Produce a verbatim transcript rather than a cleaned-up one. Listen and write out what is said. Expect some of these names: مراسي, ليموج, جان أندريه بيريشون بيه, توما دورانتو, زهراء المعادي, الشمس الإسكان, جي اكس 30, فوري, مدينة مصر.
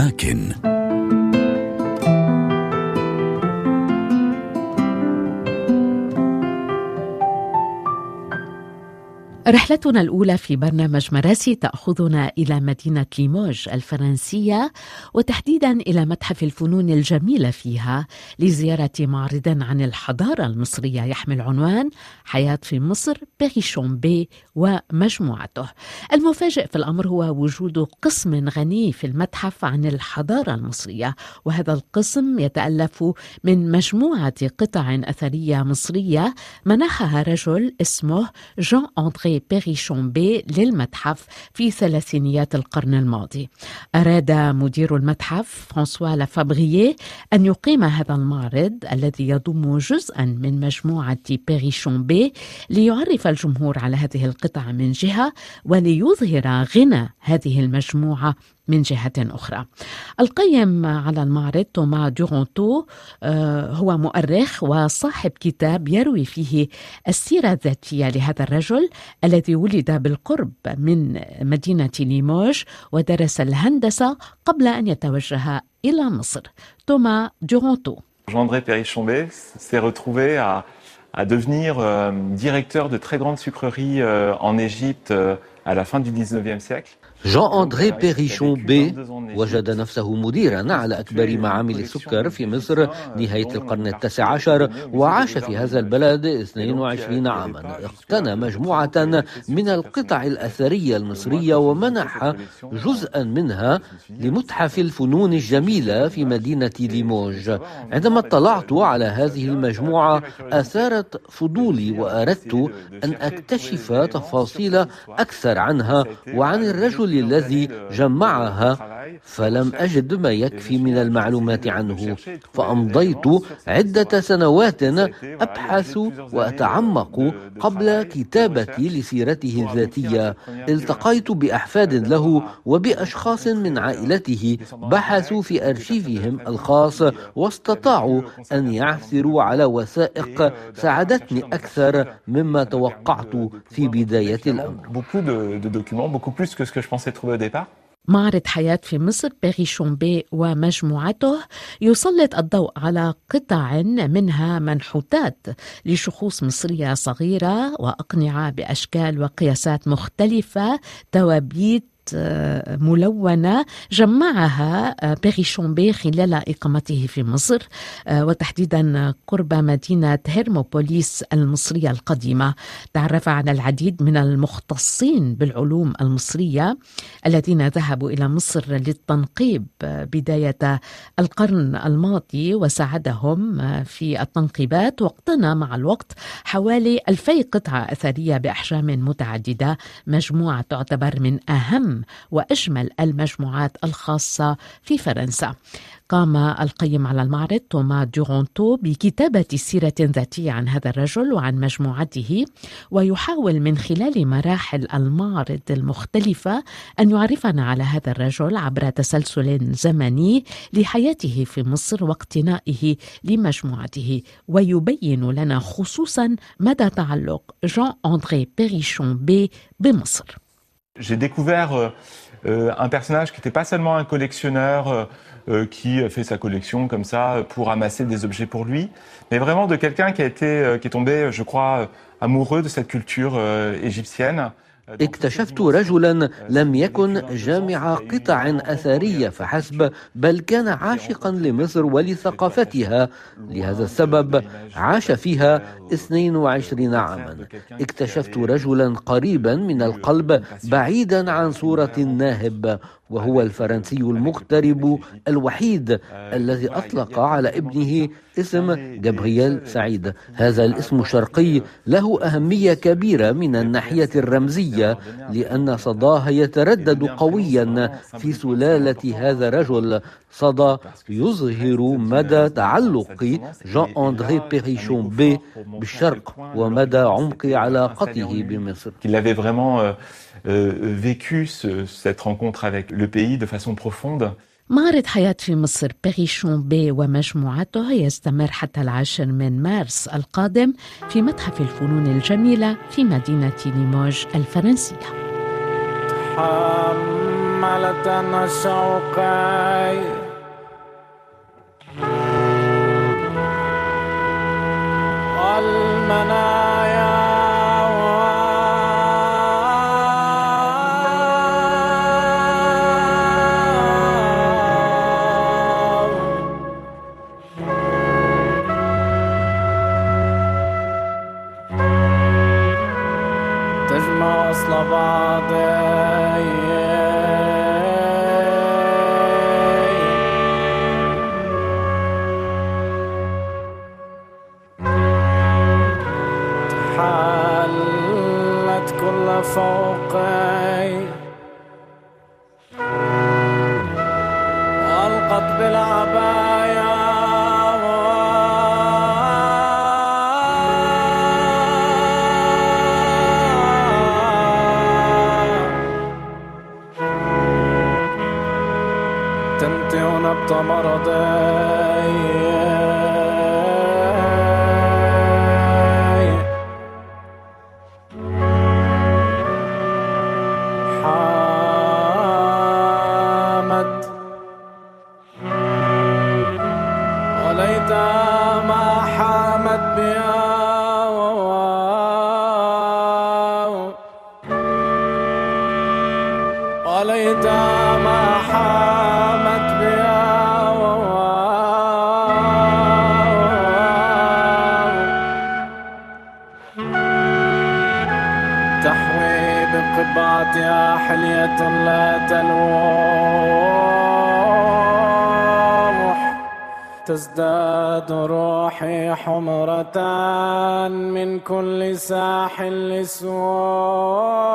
الأماكن. رحلتنا الأولى في برنامج مراسي تأخذنا إلى مدينة ليموج الفرنسية، وتحديدا إلى متحف الفنون الجميلة فيها، لزيارة معرض عن الحضارة المصرية يحمل عنوان حياة في مصر بيريشون بيه ومجموعته. المفاجئ في الأمر هو وجود قسم غني في المتحف عن الحضارة المصرية، وهذا القسم يتألف من مجموعة قطع أثرية مصرية منحها رجل اسمه جان أندريه بيريشون بيه للمتحف في ثلاثينيات القرن الماضي. أراد مدير المتحف فرانسوا لافابرييه أن يقيم هذا المعرض الذي يضم جزءاً من مجموعة بيريشون بيه ليعرف الجمهور على هذه القطع من جهة، وليظهر غنى هذه المجموعة من جهة أخرى. القيم على المعرض توما دورانتو، هو مؤرخ وصاحب كتاب يروي فيه السيرة الذاتية لهذا الرجل الذي ولد بالقرب من مدينة ليموج ودرس الهندسة قبل أن يتوجه إلى مصر. توما دورانتو. Jean-André Perrichon Bée s'est retrouvé à à devenir euh, directeur de très grandes sucreries euh, en Égypte euh, à la fin du dix-neuvième siècle. جان أندريه بيريشون بيه وجد نفسه مديرا على أكبر معامل السكر في مصر نهاية القرن التاسع عشر، وعاش في هذا البلد اثنين وعشرين عاما. اقتنى مجموعة من القطع الأثرية المصرية ومنح جزءا منها لمتحف الفنون الجميلة في مدينة ليموج. عندما اطلعت على هذه المجموعة أثارت فضولي، وأردت أن أكتشف تفاصيل أكثر عنها وعن الرجل الذي جمعها، فلم أجد ما يكفي من المعلومات عنه، فأمضيت عدة سنوات أبحث وأتعمق قبل كتابتي لسيرته الذاتية. التقيت بأحفاد له وبأشخاص من عائلته، بحثوا في أرشيفهم الخاص واستطاعوا أن يعثروا على وثائق ساعدتني أكثر مما توقعت في بداية الأمر. معرض حياة في مصر بيريشون بيه ومجموعته يسلط الضوء على قطع منها منحوتات لشخوص مصرية صغيرة وأقنعة بأشكال وقياسات مختلفة، توابيت ملونة جمعها بيريشون بيه خلال إقامته في مصر، وتحديدا قرب مدينة هيرموبوليس المصرية القديمة. تعرف على العديد من المختصين بالعلوم المصرية الذين ذهبوا إلى مصر للتنقيب بداية القرن الماضي، وساعدهم في التنقيبات، واقتنى مع الوقت حوالي ألفي قطعة أثرية بأحجام متعددة، مجموعة تعتبر من أهم وأجمل المجموعات الخاصة في فرنسا. قام القيم على المعرض توما دورانتو بكتابة سيرة ذاتية عن هذا الرجل وعن مجموعته، ويحاول من خلال مراحل المعرض المختلفة أن يعرفنا على هذا الرجل عبر تسلسل زمني لحياته في مصر واقتنائه لمجموعته، ويبين لنا خصوصا مدى تعلق جان أندريه بيريشون بيه بمصر. J'ai découvert euh, euh, un personnage qui n'était pas seulement un collectionneur euh, qui fait sa collection comme ça pour amasser des objets pour lui, mais vraiment de quelqu'un qui a été euh, qui est tombé, je crois, amoureux de cette culture euh, égyptienne. اكتشفت رجلا لم يكن جامع قطع أثرية فحسب، بل كان عاشقا لمصر ولثقافتها. لهذا السبب عاش فيها اثنين وعشرين عاما. اكتشفت رجلا قريبا من القلب بعيدا عن صورة الناهب، وهو الفرنسي المغترب الوحيد الذي أطلق على ابنه اسم جابرييل سعيد. هذا الاسم الشرقي له أهمية كبيرة من الناحية الرمزية، لأن صداه يتردد قويا في سلالة هذا الرجل، صدى يظهر مدى تعلق جان أندريه بيريشون بيه بالشرق ومدى عمق علاقته بمصر. vécu cette rencontre avec le pays de façon profonde. معرض حياة في مصر بيريشون بيه ومجموعته يستمر حتى العاشر من مارس القادم في متحف الفنون الجميلة في مدينة ليموج الفرنسية. حملتنا شوقي والمنايا تجمع أصل بعضي فوقي والقط بالعباية تنتهي نبض مرضي يا حلية لا تلوح تزداد روحي حمرة من كل ساح لسوء.